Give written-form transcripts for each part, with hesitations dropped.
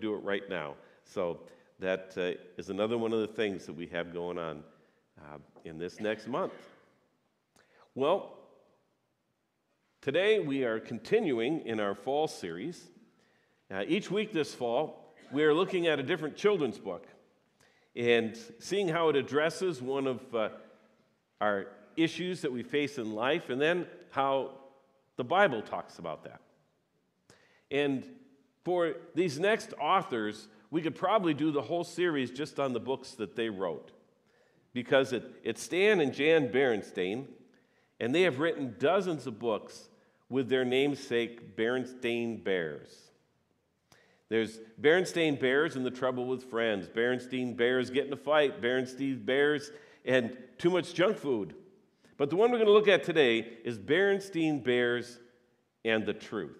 do it right now. So that is another one of the things that we have going on in this next month. Well, today we are continuing in our fall series. Each week this fall, we are looking at a different children's book and seeing how it addresses one of our issues that we face in life, and then how the Bible talks about that. And for these next authors, we could probably do the whole series just on the books that they wrote, because it's Stan and Jan Berenstain, and they have written dozens of books with their namesake Berenstain Bears. There's Berenstain Bears and the Trouble with Friends, Berenstain Bears Get in a Fight, Berenstain Bears and Too Much Junk Food. But the one we're going to look at today is Berenstain Bears and the Truth.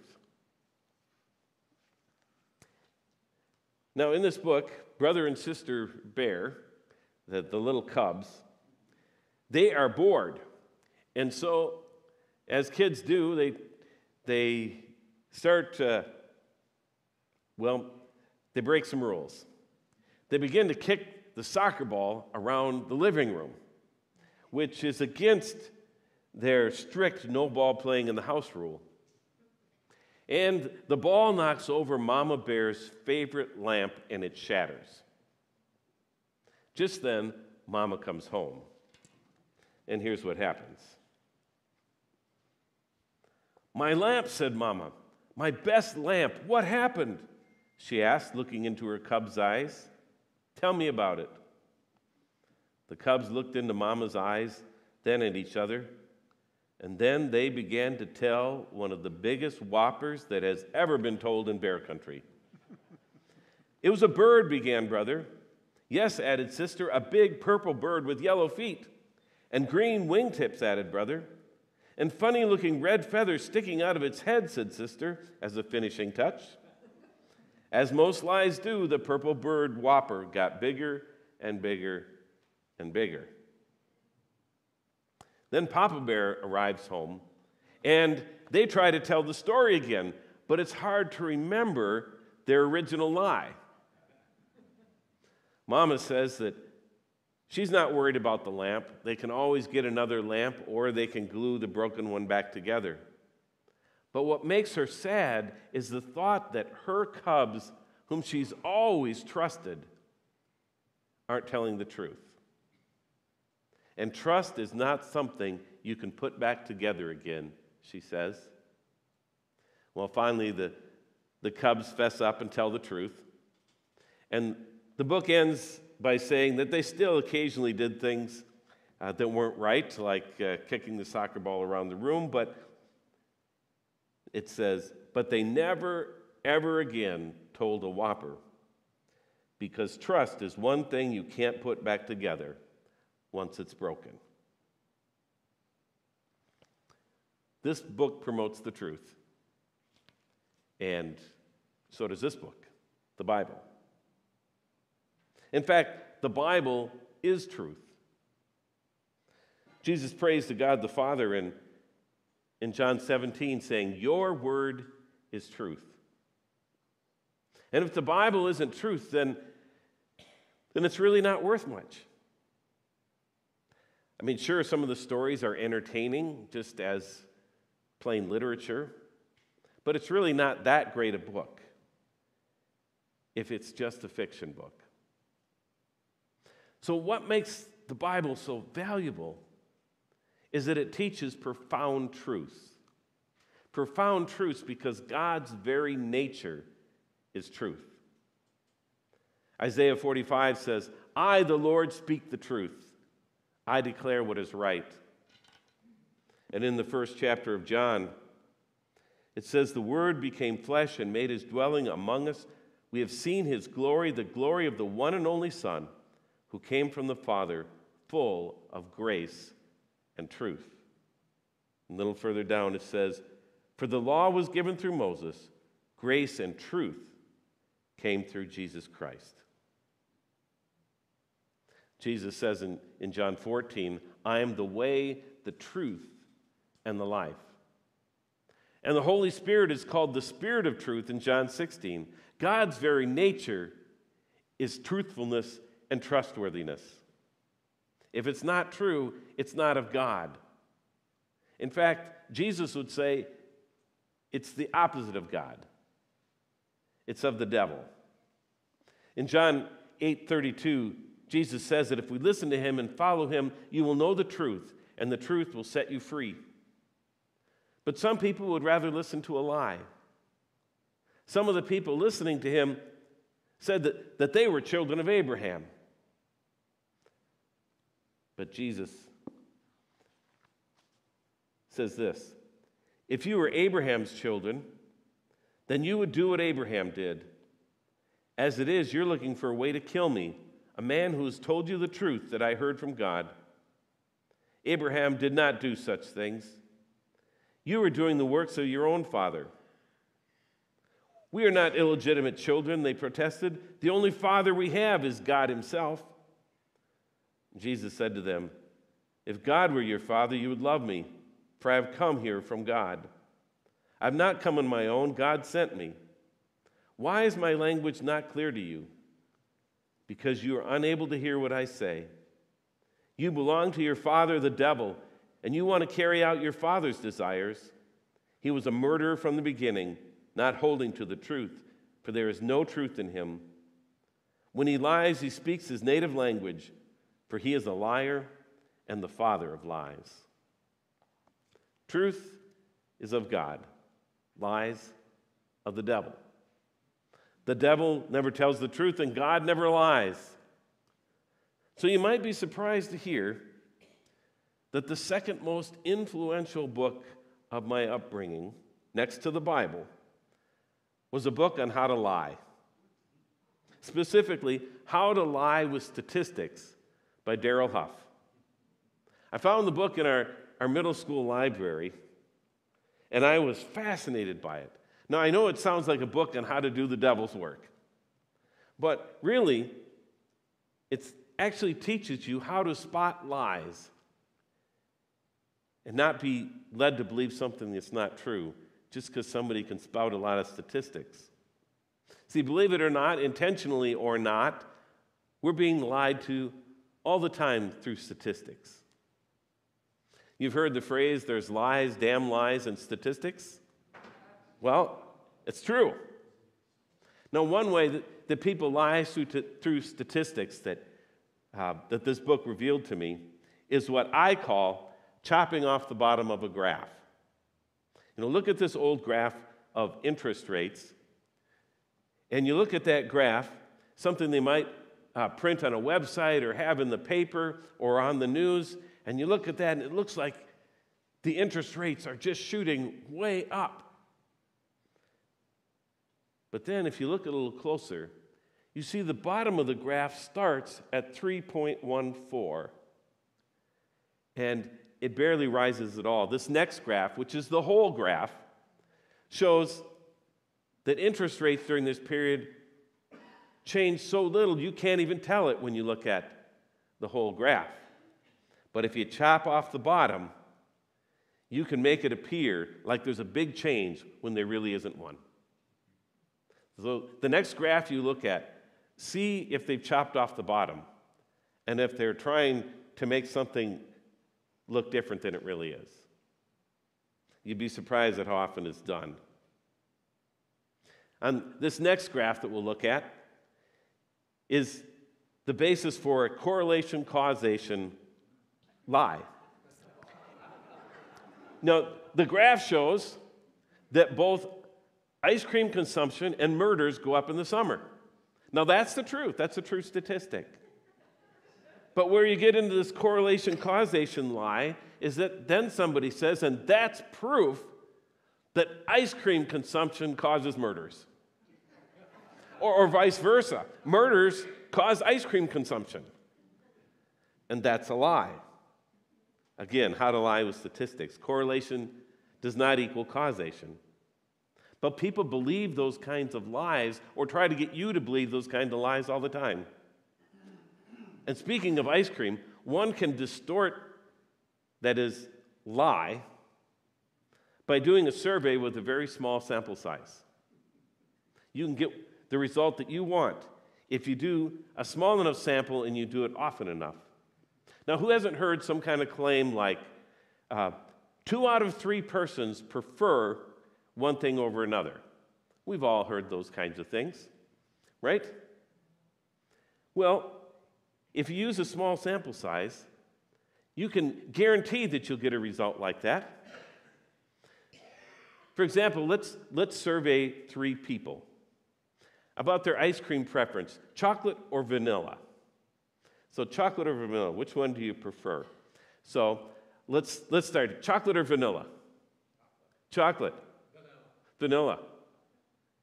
Now, in this book, brother and sister bear, the little cubs, they are bored. And so, as kids do, they start, they break some rules. They begin to kick the soccer ball around the living room, which is against their strict no ball playing in the house rule. And the ball knocks over Mama Bear's favorite lamp, and it shatters. Just then, Mama comes home. And here's what happens. "My lamp," said Mama. "My best lamp. What happened?" she asked, looking into her cub's eyes. "Tell me about it." The cubs looked into Mama's eyes, then at each other. And then they began to tell one of the biggest whoppers that has ever been told in bear country. "It was a bird," began brother. "Yes," added sister, "a big purple bird with yellow feet." "And green wingtips," added brother. "And funny-looking red feathers sticking out of its head," said sister, as a finishing touch. As most lies do, the purple bird whopper got bigger and bigger and bigger. Then Papa Bear arrives home, and they try to tell the story again, but it's hard to remember their original lie. Mama says that she's not worried about the lamp. They can always get another lamp, or they can glue the broken one back together. But what makes her sad is the thought that her cubs, whom she's always trusted, aren't telling the truth. And trust is not something you can put back together again, she says. Well, finally, the cubs fess up and tell the truth. And the book ends by saying that they still occasionally did things that weren't right, like kicking the soccer ball around the room, but it says, but they never, ever again told a whopper, because trust is one thing you can't put back together once it's broken. This book promotes the truth. And so does this book, the Bible. In fact, the Bible is truth. Jesus prays to God the Father in John 17, saying, "Your word is truth." And if the Bible isn't truth, then it's really not worth much. I mean, sure, some of the stories are entertaining, just as plain literature, but it's really not that great a book if it's just a fiction book. So what makes the Bible so valuable is that it teaches profound truths. Profound truths because God's very nature is truth. Isaiah 45 says, "I, the Lord, speak the truth. I declare what is right." And in the first chapter of John, it says, "The Word became flesh and made his dwelling among us. We have seen his glory, the glory of the one and only Son, who came from the Father, full of grace and truth." A little further down it says, "For the law was given through Moses, grace and truth came through Jesus Christ." Jesus says in John 14, "I am the way, the truth, and the life." And the Holy Spirit is called the Spirit of Truth in John 16. God's very nature is truthfulness and trustworthiness. If it's not true, it's not of God. In fact, Jesus would say it's the opposite of God. It's of the devil. In John 8:32, Jesus says that if we listen to him and follow him, you will know the truth, and the truth will set you free. But some people would rather listen to a lie. Some of the people listening to him said that they were children of Abraham. But Jesus says this, if you were Abraham's children, then you would do what Abraham did. As it is, you're looking for a way to kill me, a man who has told you the truth that I heard from God. Abraham did not do such things. You are doing the works of your own father. We are not illegitimate children, they protested. The only father we have is God himself. Jesus said to them, if God were your father, you would love me, for I have come here from God. I have not come on my own, God sent me. Why is my language not clear to you? Because you are unable to hear what I say. You belong to your father, the devil, and you want to carry out your father's desires. He was a murderer from the beginning, not holding to the truth, for there is no truth in him. When he lies, he speaks his native language, for he is a liar and the father of lies. Truth is of God, lies of the devil. The devil never tells the truth, and God never lies. So you might be surprised to hear that the second most influential book of my upbringing, next to the Bible, was a book on how to lie. Specifically, How to Lie with Statistics by Darrell Huff. I found the book in our middle school library, and I was fascinated by it. Now, I know it sounds like a book on how to do the devil's work, but really, it's actually teaches you how to spot lies and not be led to believe something that's not true just because somebody can spout a lot of statistics. See, believe it or not, intentionally or not, we're being lied to all the time through statistics. You've heard the phrase, there's lies, damn lies, and statistics. Well, it's true. Now, one way that people lie through statistics that this book revealed to me is what I call chopping off the bottom of a graph. You know, look at this old graph of interest rates, and you look at that graph, something they might print on a website or have in the paper or on the news, and you look at that and it looks like the interest rates are just shooting way up. But then if you look a little closer, you see the bottom of the graph starts at 3.14, and it barely rises at all. This next graph, which is the whole graph, shows that interest rates during this period change so little you can't even tell it when you look at the whole graph. But if you chop off the bottom, you can make it appear like there's a big change when there really isn't one. So the next graph you look at, see if they've chopped off the bottom and if they're trying to make something look different than it really is. You'd be surprised at how often it's done. On this next graph that we'll look at is the basis for a correlation-causation lie. Now, the graph shows that both ice cream consumption and murders go up in the summer. Now, that's the truth. That's a true statistic. But where you get into this correlation-causation lie is that then somebody says, and that's proof that ice cream consumption causes murders. Or vice versa. Murders cause ice cream consumption. And that's a lie. Again, how to lie with statistics. Correlation does not equal causation. But people believe those kinds of lies or try to get you to believe those kinds of lies all the time. And speaking of ice cream, one can distort, that is, lie, by doing a survey with a very small sample size. You can get the result that you want if you do a small enough sample and you do it often enough. Now, who hasn't heard some kind of claim like 2 out of 3 persons prefer one thing over another? We've all heard those kinds of things, right? Well, if you use a small sample size, you can guarantee that you'll get a result like that. For example, let's survey 3 people about their ice cream preference, chocolate or vanilla. So chocolate or vanilla, which one do you prefer? So let's start. Chocolate or vanilla? Chocolate. Vanilla.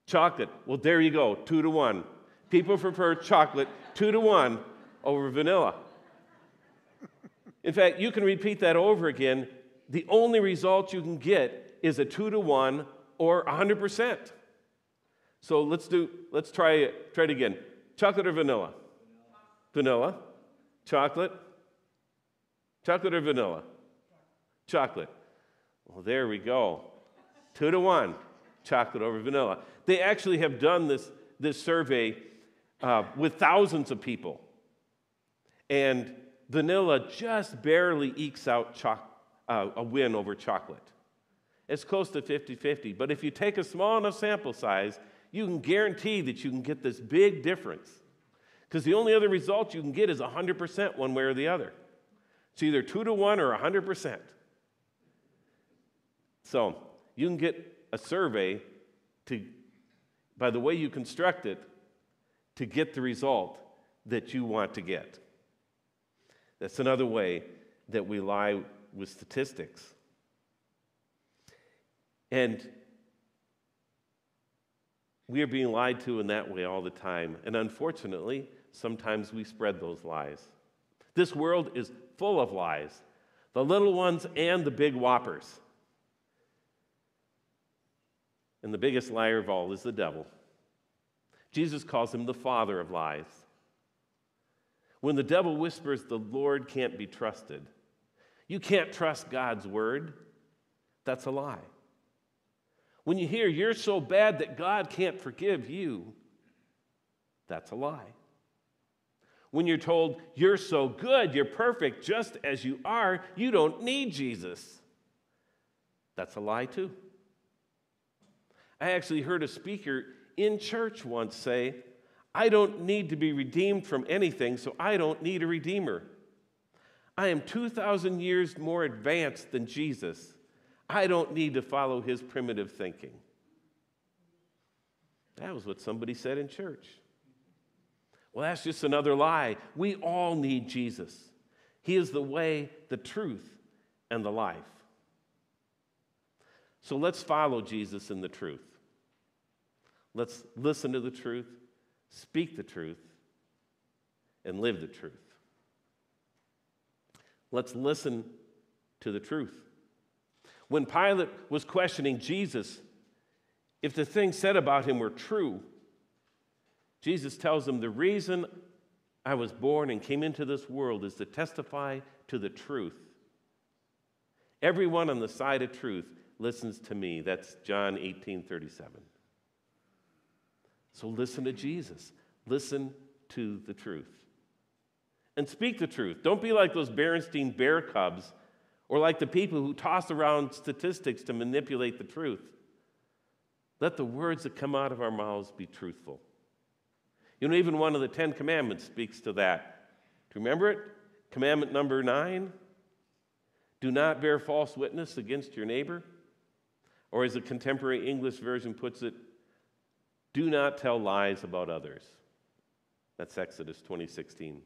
Chocolate. Well, there you go, 2 to 1. People prefer chocolate 2 to 1 over vanilla. In fact, you can repeat that over again. The only result you can get is a 2 to 1 or 100%. So let's try it again. Chocolate or vanilla? Vanilla. Chocolate. Chocolate or vanilla? Chocolate. Well, there we go. 2 to 1. Chocolate over vanilla. They actually have done this survey with thousands of people. And vanilla just barely ekes out a win over chocolate. It's close to 50-50. But if you take a small enough sample size, you can guarantee that you can get this big difference. Because the only other result you can get is 100% one way or the other. It's either 2 to 1 or 100%. So you can get a survey by the way you construct it, to get the result that you want to get. That's another way that we lie with statistics. And we are being lied to in that way all the time. And unfortunately, sometimes we spread those lies. This world is full of lies, the little ones and the big whoppers. And the biggest liar of all is the devil. Jesus calls him the father of lies. When the devil whispers, the Lord can't be trusted, you can't trust God's word, that's a lie. When you hear you're so bad that God can't forgive you, that's a lie. When you're told you're so good, you're perfect just as you are, you don't need Jesus, that's a lie too. I actually heard a speaker in church once say, I don't need to be redeemed from anything, so I don't need a redeemer. I am 2,000 years more advanced than Jesus. I don't need to follow his primitive thinking. That was what somebody said in church. Well, that's just another lie. We all need Jesus. He is the way, the truth, and the life. So let's follow Jesus in the truth. Let's listen to the truth, speak the truth, and live the truth. Let's listen to the truth. When Pilate was questioning Jesus, if the things said about him were true, Jesus tells him, the reason I was born and came into this world is to testify to the truth. Everyone on the side of truth listens to me. That's John 18:37. So listen to Jesus. Listen to the truth. And speak the truth. Don't be like those Berenstain Bear cubs or like the people who toss around statistics to manipulate the truth. Let the words that come out of our mouths be truthful. You know, even one of the 10 commandments speaks to that. Do you remember it? Commandment number 9. Do not bear false witness against your neighbor. Or as a contemporary English version puts it, do not tell lies about others. That's Exodus 20:16.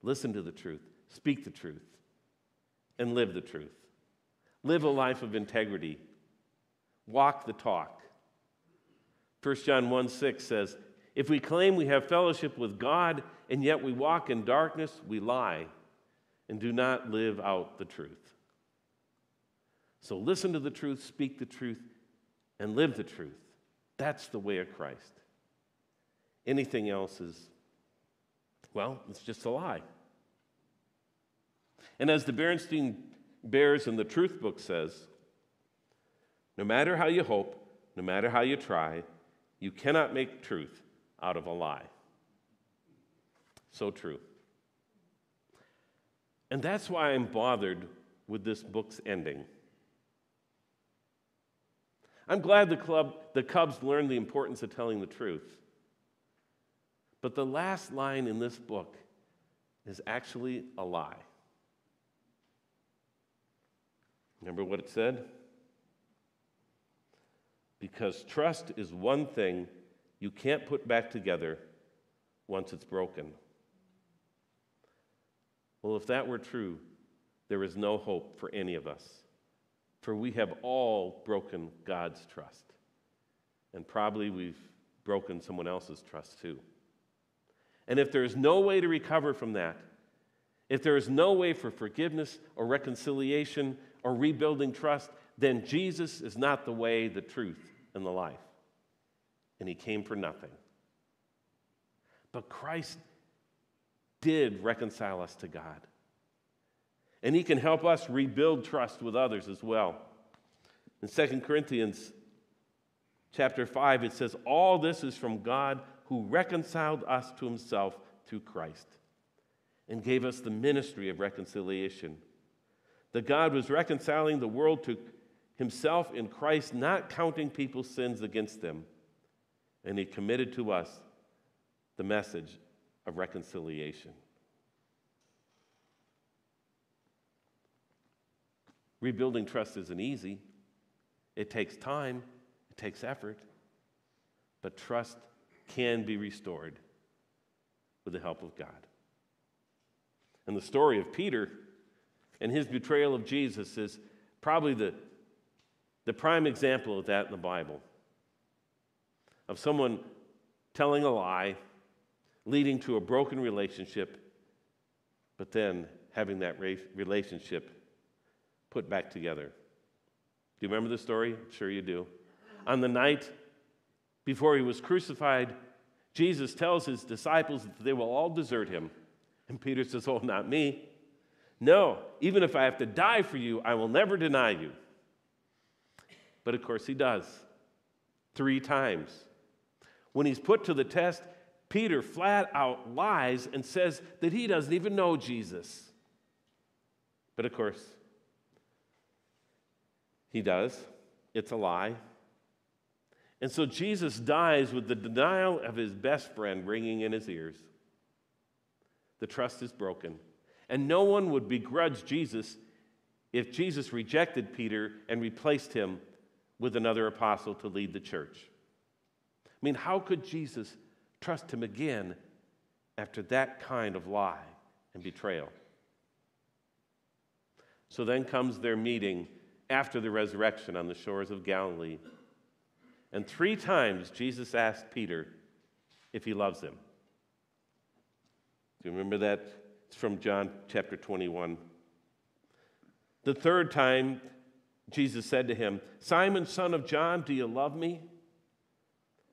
Listen to the truth, speak the truth, and live the truth. Live a life of integrity. Walk the talk. 1 John 1:6 says, if we claim we have fellowship with God and yet we walk in darkness, we lie and do not live out the truth. So listen to the truth, speak the truth, and live the truth. That's the way of Christ. Anything else is, well, it's just a lie. And as the Berenstain Bears in the Truth Book says, no matter how you hope, no matter how you try, You cannot make truth out of a lie. So true. And that's why I'm bothered with this book's ending. I'm glad the Cubs learned the importance of telling the truth. But the last line in this book is actually a lie. Remember what it said? Because trust is one thing you can't put back together once it's broken. Well, if that were true, there is no hope for any of us, for we have all broken God's trust, and probably we've broken someone else's trust too. And if there is no way to recover from that, if there is no way for forgiveness or reconciliation or rebuilding trust, then Jesus is not the way, the truth, and the life. And he came for nothing. But Christ did reconcile us to God. And he can help us rebuild trust with others as well. In 2 Corinthians chapter 5, it says, all this is from God who reconciled us to himself through Christ and gave us the ministry of reconciliation. That God was reconciling the world to himself in Christ, not counting people's sins against them. And he committed to us the message of reconciliation. Rebuilding trust isn't easy. It takes time. It takes effort. But trust can be restored with the help of God. And the story of Peter and his betrayal of Jesus is probably the prime example of that in the Bible, of someone telling a lie, leading to a broken relationship, but then having that relationship put back together. Do you remember the story? I'm sure you do. On the night before he was crucified, Jesus tells his disciples that they will all desert him. And Peter says, oh, not me. No, even if I have to die for you, I will never deny you. But of course he does. 3 times. When he's put to the test, Peter flat out lies and says that he doesn't even know Jesus. But of course, he does. It's a lie. And so Jesus dies with the denial of his best friend ringing in his ears. The trust is broken. And no one would begrudge Jesus if Jesus rejected Peter and replaced him with another apostle to lead the church. I mean, how could Jesus trust him again after that kind of lie and betrayal? So then comes their meeting after the resurrection on the shores of Galilee. And 3 times Jesus asked Peter if he loves him. Do you remember that? It's from John chapter 21. The 3rd time, Jesus said to him, Simon, son of John, do you love me?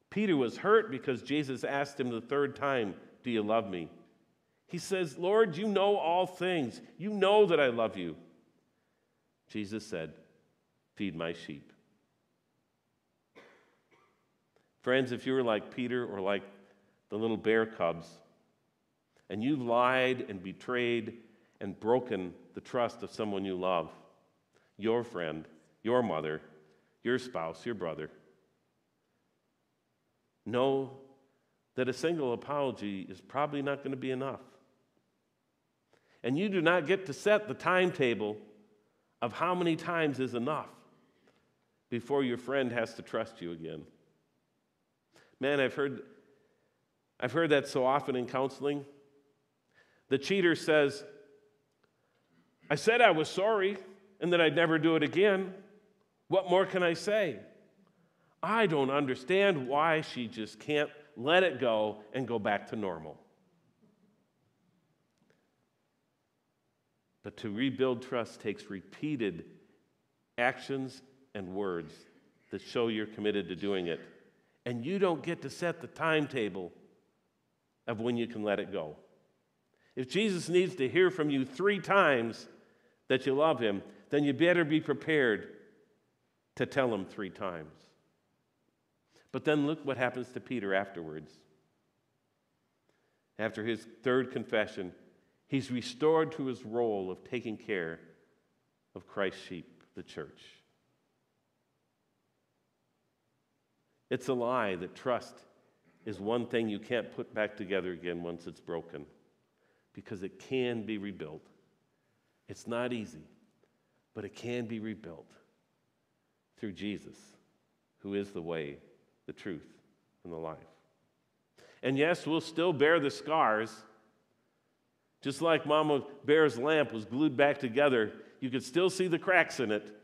Peter was hurt because Jesus asked him the 3rd time, do you love me? He says, Lord, you know all things. You know that I love you. Jesus said, feed my sheep. Friends, if you were like Peter or like the little bear cubs, and you've lied and betrayed and broken the trust of someone you love, your friend, your mother, your spouse, your brother, know that a single apology is probably not going to be enough. And you do not get to set the timetable of how many times is enough before your friend has to trust you again. Man, I've heard that so often in counseling. The cheater says, I said I was sorry and that I'd never do it again. What more can I say? I don't understand why she just can't let it go and go back to normal. But to rebuild trust takes repeated actions and words that show you're committed to doing it. And you don't get to set the timetable of when you can let it go. If Jesus needs to hear from you 3 times that you love him, then you better be prepared to tell him 3 times. But then look what happens to Peter afterwards. After his third confession, he's restored to his role of taking care of Christ's sheep, the church. It's a lie that trust is one thing you can't put back together again once it's broken, because it can be rebuilt. It's not easy, but it can be rebuilt through Jesus, who is the way, the truth, and the life. And yes, we'll still bear the scars. Just like Mama Bear's lamp was glued back together, you could still see the cracks in it.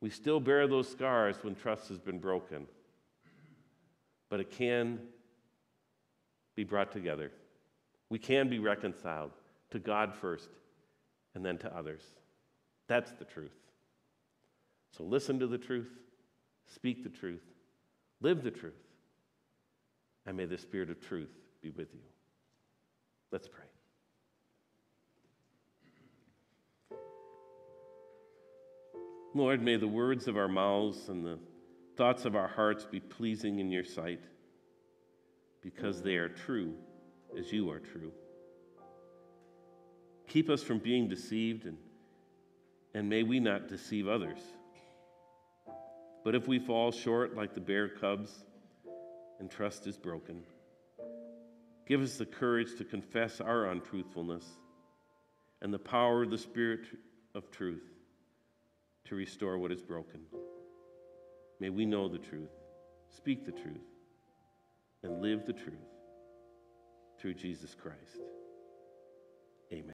We still bear those scars when trust has been broken. But it can be brought together. We can be reconciled to God first and then to others. That's the truth. So listen to the truth, speak the truth, live the truth, and may the Spirit of truth be with you. Let's pray. Lord, may the words of our mouths and the thoughts of our hearts be pleasing in your sight, because they are true as you are true. Keep us from being deceived, and may we not deceive others. But if we fall short like the bear cubs and trust is broken, give us the courage to confess our untruthfulness and the power of the Spirit of truth to restore what is broken. May we know the truth, speak the truth, and live the truth through Jesus Christ.